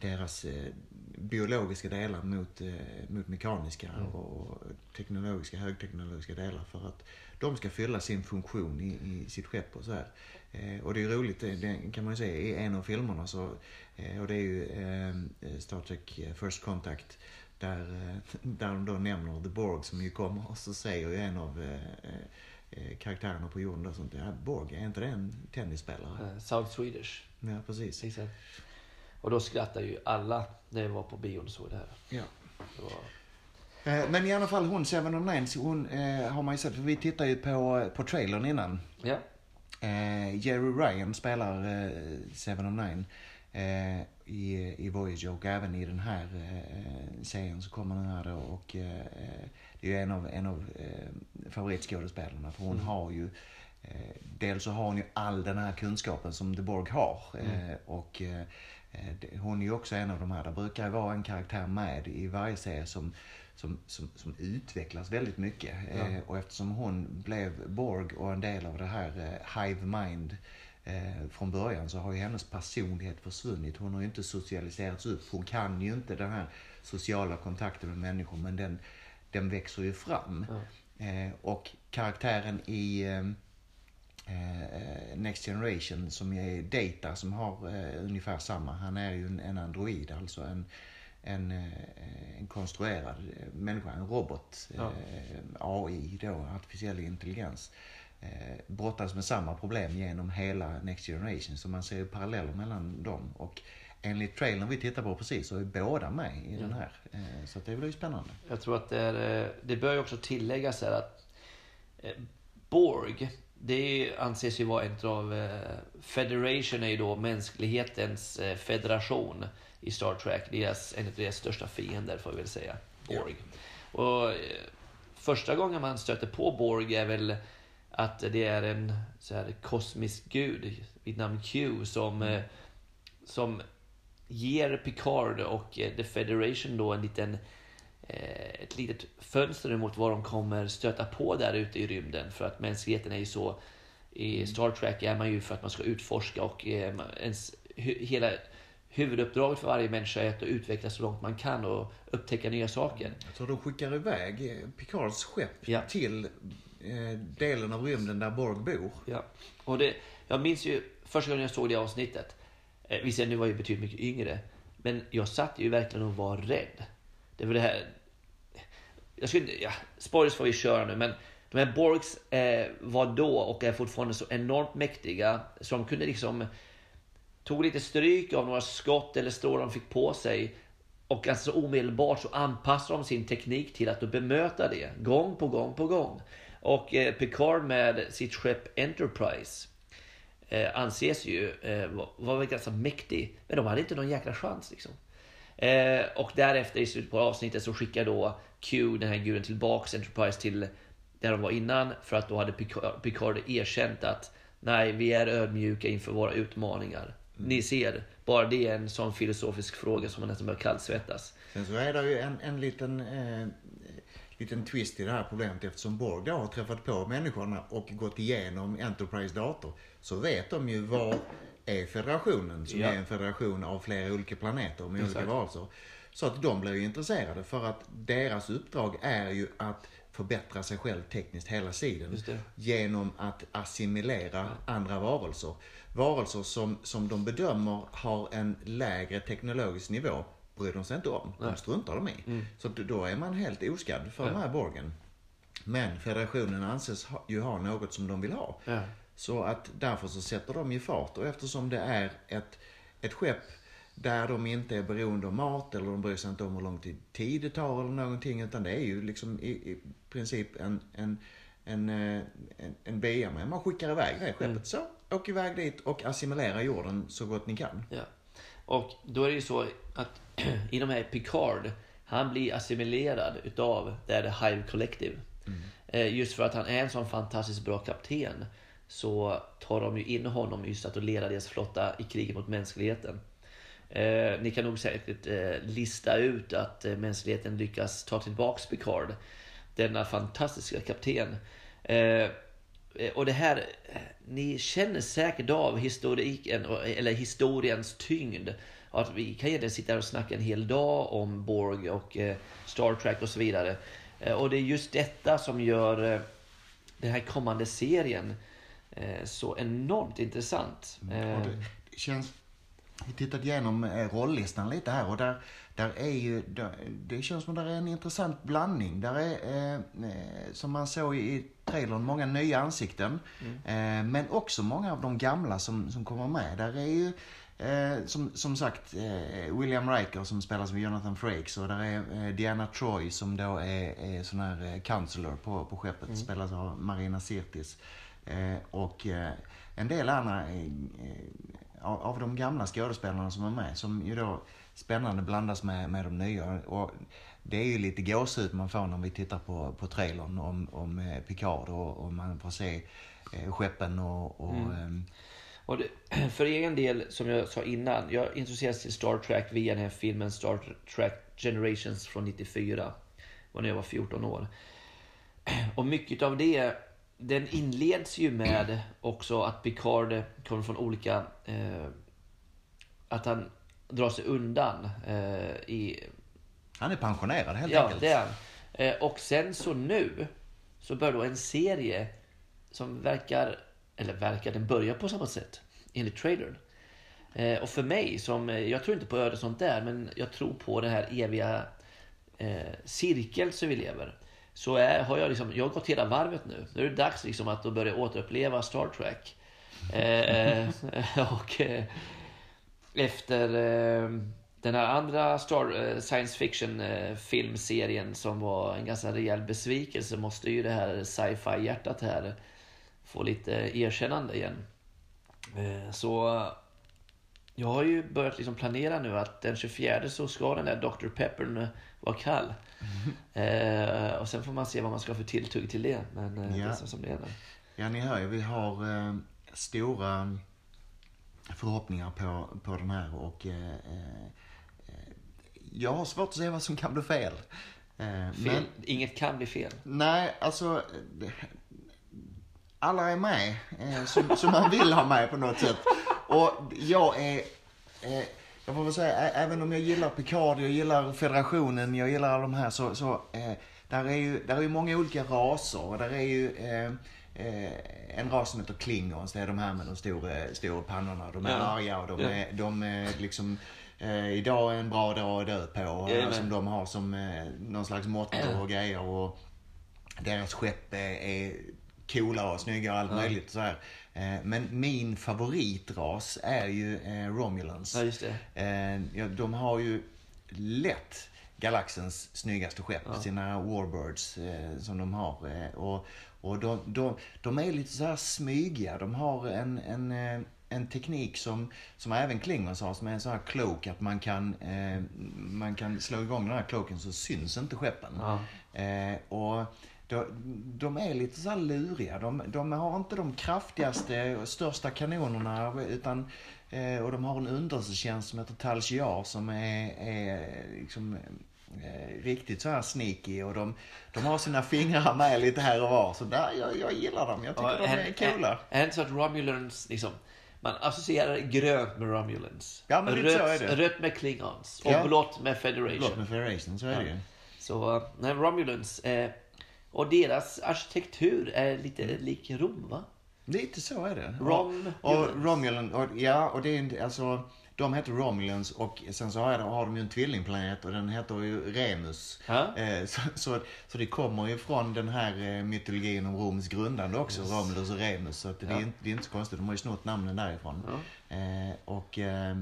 deras biologiska delar mot mekaniska och teknologiska, högteknologiska delar, för att de ska fylla sin funktion i sitt skepp och så här. Och det är roligt, det kan man ju säga i en av filmerna, så, och det är ju Star Trek First Contact, där de då nämner The Borg, som ju kommer, och så säger ju en av karaktärerna på jorden och sånt, ja, Borg, är inte det en tennisspelare? South Swedish. Ja, precis. Exakt. Och då skrattar ju alla när jag var på bion och så det här. Ja. Det var... Men i alla fall hon, Seven of Nine, hon har man ju sett, för vi tittar ju på trailern innan. Ja. Jerry Ryan spelar Seven of Nine i Voyager, och även i den här serien så kommer den här då, och det är ju en av favoritskådespelarna, för hon har ju dels så har hon ju all den här kunskapen som The Borg har, och hon är ju också en av de här. Det brukar ju vara en karaktär med i varje serie som utvecklas väldigt mycket. Ja. Och eftersom hon blev Borg och en del av det här Hive Mind från början, så har ju hennes personlighet försvunnit. Hon har ju inte socialiserats upp. Hon kan ju inte den här sociala kontakten med människor, men den växer ju fram. Ja. Och karaktären i Next Generation, som är Data, som har ungefär samma. Han är ju en android, alltså en konstruerad människa, en robot, ja. AI då, artificiell intelligens, brottas med samma problem genom hela Next Generation, så man ser ju paralleller mellan dem, och enligt trailern vi tittar på precis så är båda med i den här, så det blir ju spännande. Jag tror att det bör ju också tilläggas här att Borg, det anses ju vara en av Federation, är ju då mänsklighetens federation i Star Trek. Deras, en av deras största fiender får vi väl säga, Borg. Ja. Och första gången man stöter på Borg är väl att det är en så här kosmisk gud vid namn Q som ger Picard och The Federation då ett litet fönster mot vad de kommer stöta på där ute i rymden, för att mänskligheten är ju så, i Star Trek är man ju för att man ska utforska, och ens hela huvuduppdraget för varje människa är att utvecklas så långt man kan och upptäcka nya saker. Jag tror de skickar iväg Picards skepp till delen av rymden där Borg bor. Ja. Och jag minns ju första gången jag såg det avsnittet, visst nu var jag betydligt mycket yngre, men jag satt ju verkligen och var rädd. Det var det här, jag skulle, spoilers får vi köra nu, men de här Borgs var då och är fortfarande så enormt mäktiga, så de kunde liksom tog lite stryk av några skott eller strålar de fick på sig, och alltså omedelbart så anpassade de sin teknik till att bemöta det gång på gång på gång. Och Picard med sitt skepp Enterprise anses ju vara ganska mäktig, men de hade inte någon jäkla chans liksom. Och därefter i slutet på avsnittet så skickar då Q, den här guden, tillbaks Enterprise till där de var innan, för att då hade Picard erkänt att nej, vi är ödmjuka inför våra utmaningar. Ni ser, bara det är en sån filosofisk fråga som man nästan börjar kallsvettas. Sen så är det ju en liten twist i det här problemet, eftersom Borg då har träffat på människorna och gått igenom Enterprise dator, så vet de ju vad är federationen, som är en federation av flera olika planeter med olika varelser. Så att de blir ju intresserade, för att deras uppdrag är ju att förbättra sig själv tekniskt hela tiden genom att assimilera andra varelser. Varelser som de bedömer har en lägre teknologisk nivå bryr de sig inte om. De struntar de i. Mm. Så då är man helt oskadd för de här borgen. Men federationen anses ju ha något som de vill ha. Ja. Så att därför så sätter de ju fart. Och eftersom det är ett skepp där de inte är beroende av mat eller de bryr sig inte om hur lång tid det tar eller någonting, utan det är ju liksom i princip en BM. Man skickar iväg det skeppet. Mm. Så åk iväg dit och assimilera jorden så gott ni kan. Ja. Och då är det ju så att i de här Picard, han blir assimilerad utav det här The Hive Collective. Mm. Just för att han är en sån fantastiskt bra kapten så tar de ju in honom just att leda deras flotta i kriget mot mänskligheten. Ni kan nog säkert lista ut att mänskligheten lyckas ta tillbaka Picard, denna fantastiska kapten. Och det här, ni känner säkert av historiken, eller historiens tyngd. Att vi kan egentligen sitta här och snacka en hel dag om Borg och Star Trek och så vidare. Och det är just detta som gör den här kommande serien så enormt intressant. Mm, det känns... Vi tittat igenom rolllistan lite här och där är ju, det känns som att det är en intressant blandning. Där är, som man såg i trailern, många nya ansikten. Mm. Men också många av de gamla som kommer med. Där är ju, som sagt, William Riker som spelas med Jonathan Frakes. Och där är Deanna Troi som då är sån här counselor på skeppet. Mm. Spelas av Marina Sirtis. Och en del andra... av de gamla skådespelarna som är med, som ju då spännande blandas med de nya, och det är ju lite gåshud man får när vi tittar på trailern om Picard och man får se skeppen och och det, för egen del, som jag sa innan, jag intresserades till Star Trek via den här filmen Star Trek Generations från 94 när jag var 14 år, och mycket av det den inleds ju med också att Picard kommer från olika att han drar sig undan han är pensionerad helt enkelt. Det är han. Och sen så nu så börjar då en serie som verkar den börjar på samma sätt enligt trailern. Och för mig, som jag tror inte på öde sånt där, men jag tror på den här eviga cirkel som vi lever. Så jag har gått hela varvet nu. Nu är det dags liksom att då börja återuppleva Star Trek. Och efter den här andra science fiction filmserien som var en ganska rejäl besvikelse, måste ju det här sci-fi hjärtat här få lite erkännande igen. Så jag har ju börjat liksom planera nu att den 24 så ska den där Dr. Peppern vara kall. Och sen får man se vad man ska få tilltugg till det. Men det är så som det är nu. Ja, ni hör ju, vi har stora förhoppningar på den här. Och jag har svårt att se vad som kan bli fel. Men inget kan bli fel. Nej, alltså... Alla är med. Som man vill ha med på något sätt. Och jag är... jag får väl säga, även om jag gillar Picard, jag gillar Federationen, jag gillar alla de här, så där är ju många olika raser. Och där är ju en ras som heter Klingons, det är de här med de stora pannorna. De är arga och de är liksom... idag är en bra dag att dö på, som de har som någon slags motto och grejer. Och deras skepp är coola och snygga och allt möjligt så här. Men min favoritras är ju Romulans. Ja, just det. De har ju lätt galaxens snyggaste skepp, sina Warbirds som de har. Och de är lite så här smygiga. De har en teknik som även Klingons har, som är en sån här cloak, att man kan slå igång den här cloaken så syns inte skeppen. Ja. Och de är lite så här luriga. De har inte de kraftigaste och största kanonerna, utan och de har en underrättelsetjänst som heter Talsiar som är liksom riktigt så här sneaky, och de har sina fingrar med lite här och var, så där jag gillar dem. Jag tycker de är coola. Är inte så att Romulans liksom, man associerar grönt med Romulans, rött med Klingons och blått med Federation. Så är det. Så när Romulans Och deras arkitektur är lite lik Rom, va? Lite så är det. Romulans, och det är inte, alltså de heter Romulans och sen så har de ju en tvillingplanet och den heter ju Remus. Så det kommer ju från den här mytologin om Roms grundande också, yes. Romulus och Remus, så att det är inte så konstigt, de har ju snott namnen därifrån. Ja.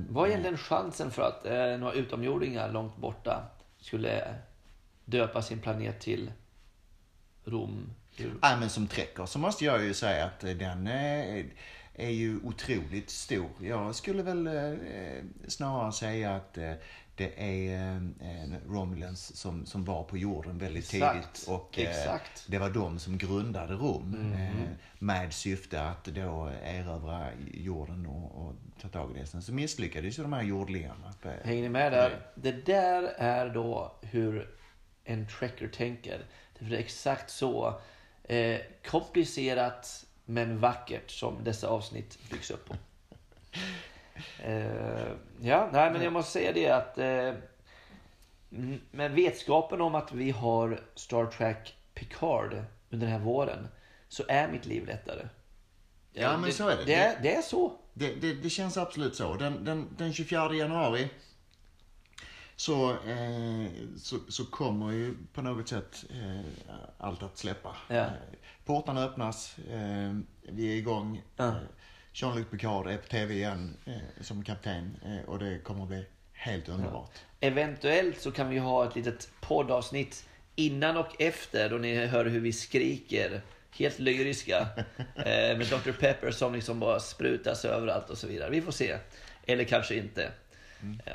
Vad är den chansen för att några utomjordingar långt borta skulle döpa sin planet till Rom? Men som träcker så måste jag ju säga att den är ju otroligt stor. Jag skulle väl snarare säga att det är Romulans som var på jorden väldigt tidigt. Och det var de som grundade Rom med syfte att då erövra jorden och ta tag i det. Sen så misslyckades ju de här jordlingarna. Hänger ni med där? Det där är då hur en trekker tänker. Det är exakt så komplicerat men vackert som dessa avsnitt byggs upp på. Men jag måste säga det att med vetskapen om att vi har Star Trek Picard under den här våren så är mitt liv lättare. Men så är det. Det är så. Det känns absolut så. Den 24 januari Så kommer ju på något sätt allt att släppa. Ja. Portarna öppnas, vi är igång. Jean-Luc Picard är på tv igen som kapten och det kommer att bli helt underbart. Ja. Eventuellt så kan vi ha ett litet poddavsnitt innan och efter då ni hör hur vi skriker. Helt lyriska med Dr. Pepper som liksom bara sprutas överallt och så vidare. Vi får se. Eller kanske inte. Mm. Ja.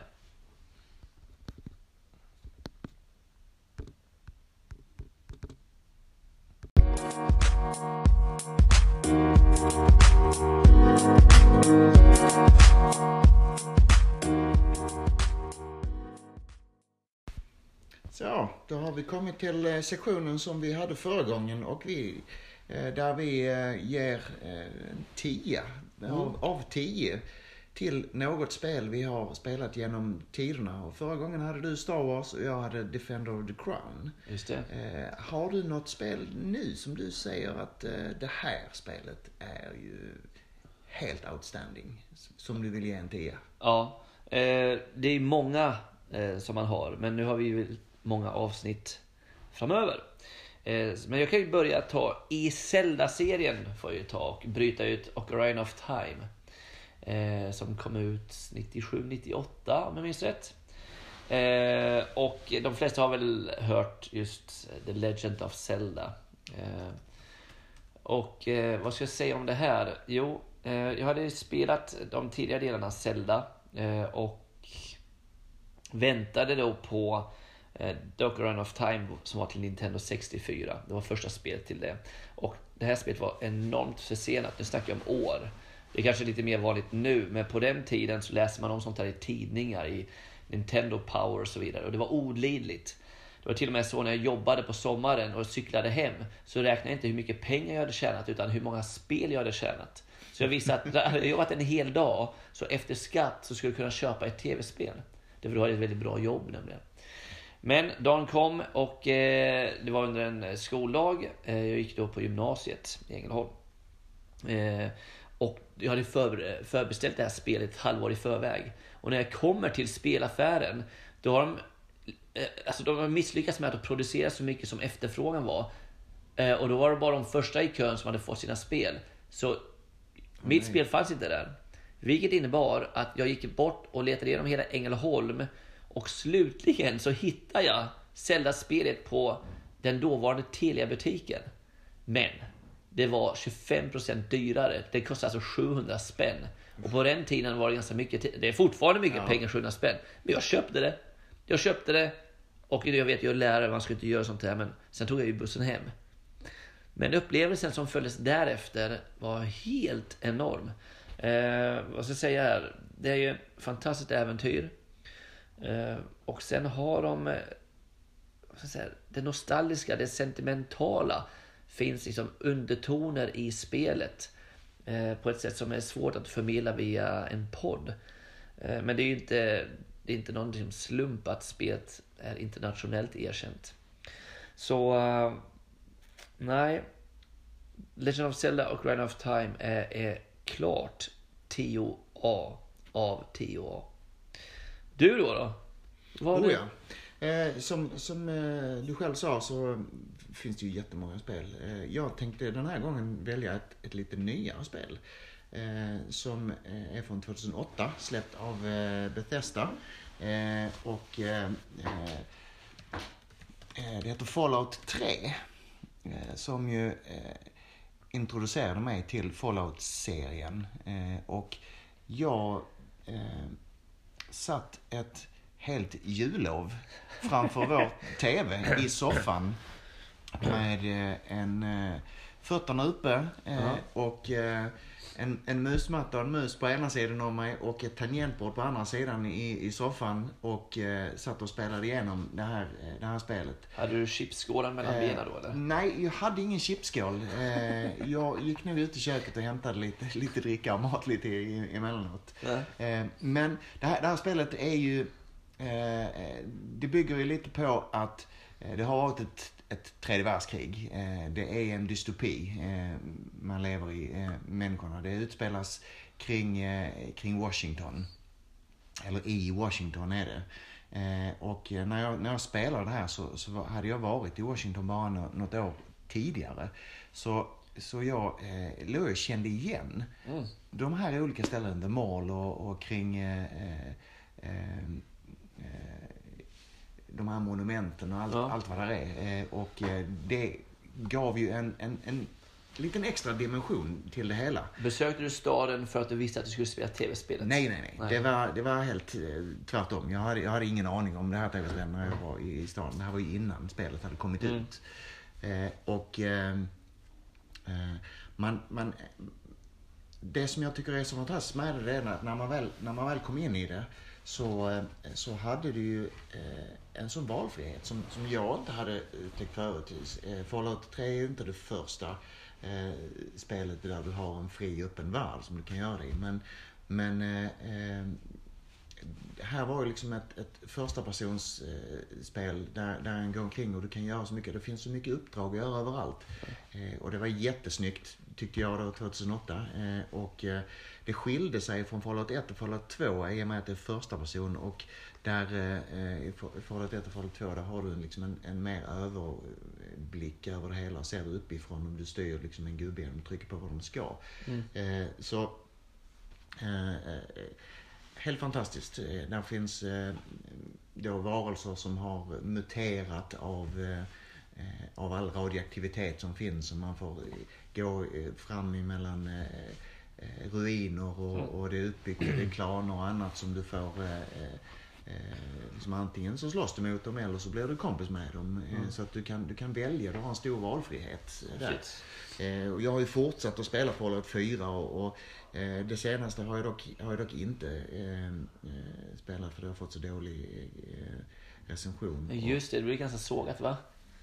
Så, då har vi kommit till sektionen som vi hade förra gången och där vi ger 10 av 10 till något spel vi har spelat genom tiderna. Och förra gången hade du Star Wars och jag hade Defender of the Crown. Just det. Har du något spel nu som du säger att det här spelet är ju helt outstanding, som du vill ge en 10? Ja, det är många som man har, men nu har vi ju många avsnitt framöver. Men jag kan ju börja ta i Zelda-serien, får jag ju ta och bryta ut Ocarina of Time. Som kom ut 97-98 om jag minns rätt. Och de flesta har väl hört just The Legend of Zelda. Vad ska jag säga om det här? Jo, jag hade spelat de tidigare delarna av Zelda och väntade då på The Ocarina of Time som var till Nintendo 64. Det var första spelet till det. Och det här spelet var enormt försenat. Nu snackar jag om år. Det är kanske lite mer vanligt nu, men på den tiden så läser man om sånt här i tidningar, i Nintendo Power och så vidare. Och det var olidligt. Det var till och med så när jag jobbade på sommaren och cyklade hem så räknade jag inte hur mycket pengar jag hade tjänat utan hur många spel jag hade tjänat. Så jag visste att hade jag jobbat en hel dag så efter skatt så skulle jag kunna köpa ett tv-spel. Det var ett väldigt bra jobb nämligen. Men dagen kom och det var under en skoldag. Jag gick då på gymnasiet i Ängelholm. Och jag hade förbeställt det här spelet ett halvår i förväg. Och när jag kommer till spelaffären, då har de har misslyckats med att producera så mycket som efterfrågan var. Och då var det bara de första i kön som hade fått sina spel. Så mitt spel fanns inte där. Vilket innebar att jag gick bort och letade igenom hela Ängelholm. Och slutligen så hittade jag Zelda-spelet på den dåvarande Telia-butiken. Men det var 25% dyrare. Det kostade alltså 700 spänn. Och på den tiden var det ganska mycket. Det är fortfarande mycket pengar, 700 spänn. Men jag köpte det. Och jag vet, jag är lärare, man ska inte göra sånt här. Men sen tog jag ju bussen hem. Men upplevelsen som följdes därefter var helt enorm. Vad ska jag säga här? Det är ju ett fantastiskt äventyr. Och sen har de det nostalgiska, det sentimentala. Finns liksom undertoner i spelet på ett sätt som är svårt att förmedla via en podd. Men det är ju inte, det är inte någon slump att spelet är internationellt erkänt. Så Nej. Legend of Zelda och Ocarina of Time är klart 10A av 10A. Du då? Vad ja. Som du själv sa så finns det ju jättemånga spel. Jag tänkte den här gången välja ett lite nyare spel. Som är från 2008, släppt av Bethesda. Det heter Fallout 3. Som ju introducerade mig till Fallout-serien. Och jag satt ett helt jullov framför vår tv i soffan med en fötterna uppe och en musmatta och en mus på ena sidan av mig och ett tangentbord på andra sidan i soffan och satt och spelade igenom det här spelet. Hade du chipsskålen mellan benen då eller? Nej, jag hade ingen chipsskål. Jag gick nog ut i köket och hämtade lite dricka och mat lite emellanåt. Men det här spelet är ju det bygger ju lite på att det har varit ett tredje världskrig. Det är en dystopi man lever i, människorna. Det utspelas kring Washington. Eller i Washington är det. Och när jag spelade det här så hade jag varit i Washington bara något år tidigare. Så jag kände igen de här olika ställen. The Mall och kring de här monumenten och allt vad det är. Och det gav ju en liten extra dimension till det hela. Besökte du staden för att du visste att du skulle spela tv-spelet? Nej. Det var helt tvärtom. Jag hade ingen aning om det här tv-spelet när jag var i staden. Det här var ju innan spelet hade kommit ut. Och det som jag tycker är så fantastiskt med det är att när man väl kom in i det så hade du ju en sån valfrihet som jag inte hade upptäckt förut. Fallout 3 är ju inte det första spelet där du har en fri öppen värld som du kan göra det i. Men här var ju liksom ett första persons spel där en går omkring och du kan göra så mycket. Det finns så mycket uppdrag att göra överallt. Och det var jättesnyggt tyckte jag då 2008. Och det skilde sig från Fallout 1 och Fallout 2 i och med att det är första person. Och där i Fallout 1 och Fallout 2 där har du liksom en mer överblick över det hela. Ser du uppifrån om du styr liksom en gubbe och trycker på vad de ska. Så helt fantastiskt. Där finns då varelser som har muterat av all radioaktivitet som finns. Så man får gå fram emellan ruiner och det är utbyggda klaner och annat som du får som antingen så slåss du mot dem eller så blir du kompis med dem. Så att du kan välja, du har en stor valfrihet där. Och jag har ju fortsatt att spela Fallout 4 och det senaste har jag dock inte spelat för det har fått så dålig recension. Just det, det blir ganska sågat va?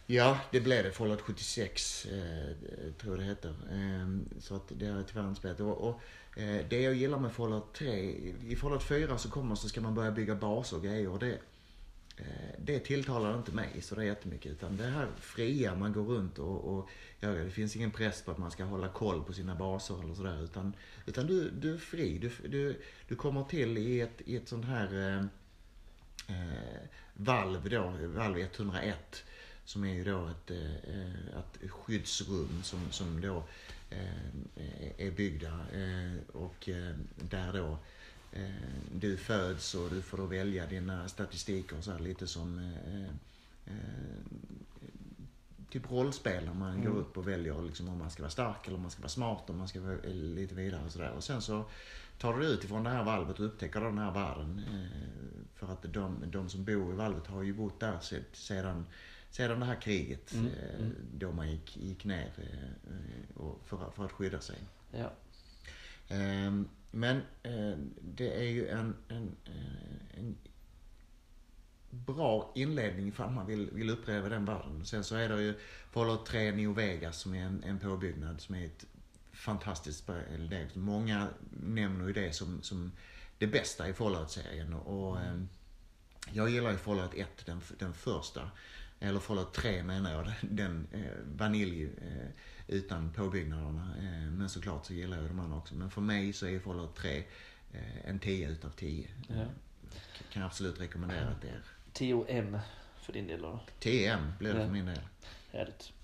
Ja, det blev det. Fallout 76 tror jag det heter. Så att det är tyvärr inte spelat. Och det jag gillar med Fallout 3, i Fallout 4 så ska man börja bygga baser och grejer. Det tilltalar inte mig så det är jättemycket. Utan det här fria, man går runt och gör det. Det finns ingen press på att man ska hålla koll på sina baser eller sådär. Utan du är fri. Du kommer till i ett sånt här valv då, valv 101. Som är ju då ett skyddsrum som då är byggda och där då du föds och du får då välja dina statistiker och så här, lite som typ rollspel när man går upp och väljer liksom, om man ska vara stark eller om man ska vara smart om man ska vara lite vidare och sådär. Och sen så tar du ut ifrån det här valvet och upptäcker den här världen för att de som bor i valvet har ju bott där sedan det här kriget då man gick ner för att skydda sig. Ja. Men det är ju en bra inledning ifall man vill uppleva den världen. Sen så är det ju Fallout 3 New Vegas som är en påbyggnad som är ett fantastiskt spel. Många nämner ju det som det bästa i Fallout-serien. Och jag gillar ju Fallout 1, den första. eller Fallout 3 menar jag, den vanilj utan påbyggnaderna, men såklart så gillar jag de andra också, men för mig så är Fallout 3 en 10/10. Ja. Kan absolut rekommendera det. 10M för din del då? 10M blir det för min del. Härligt.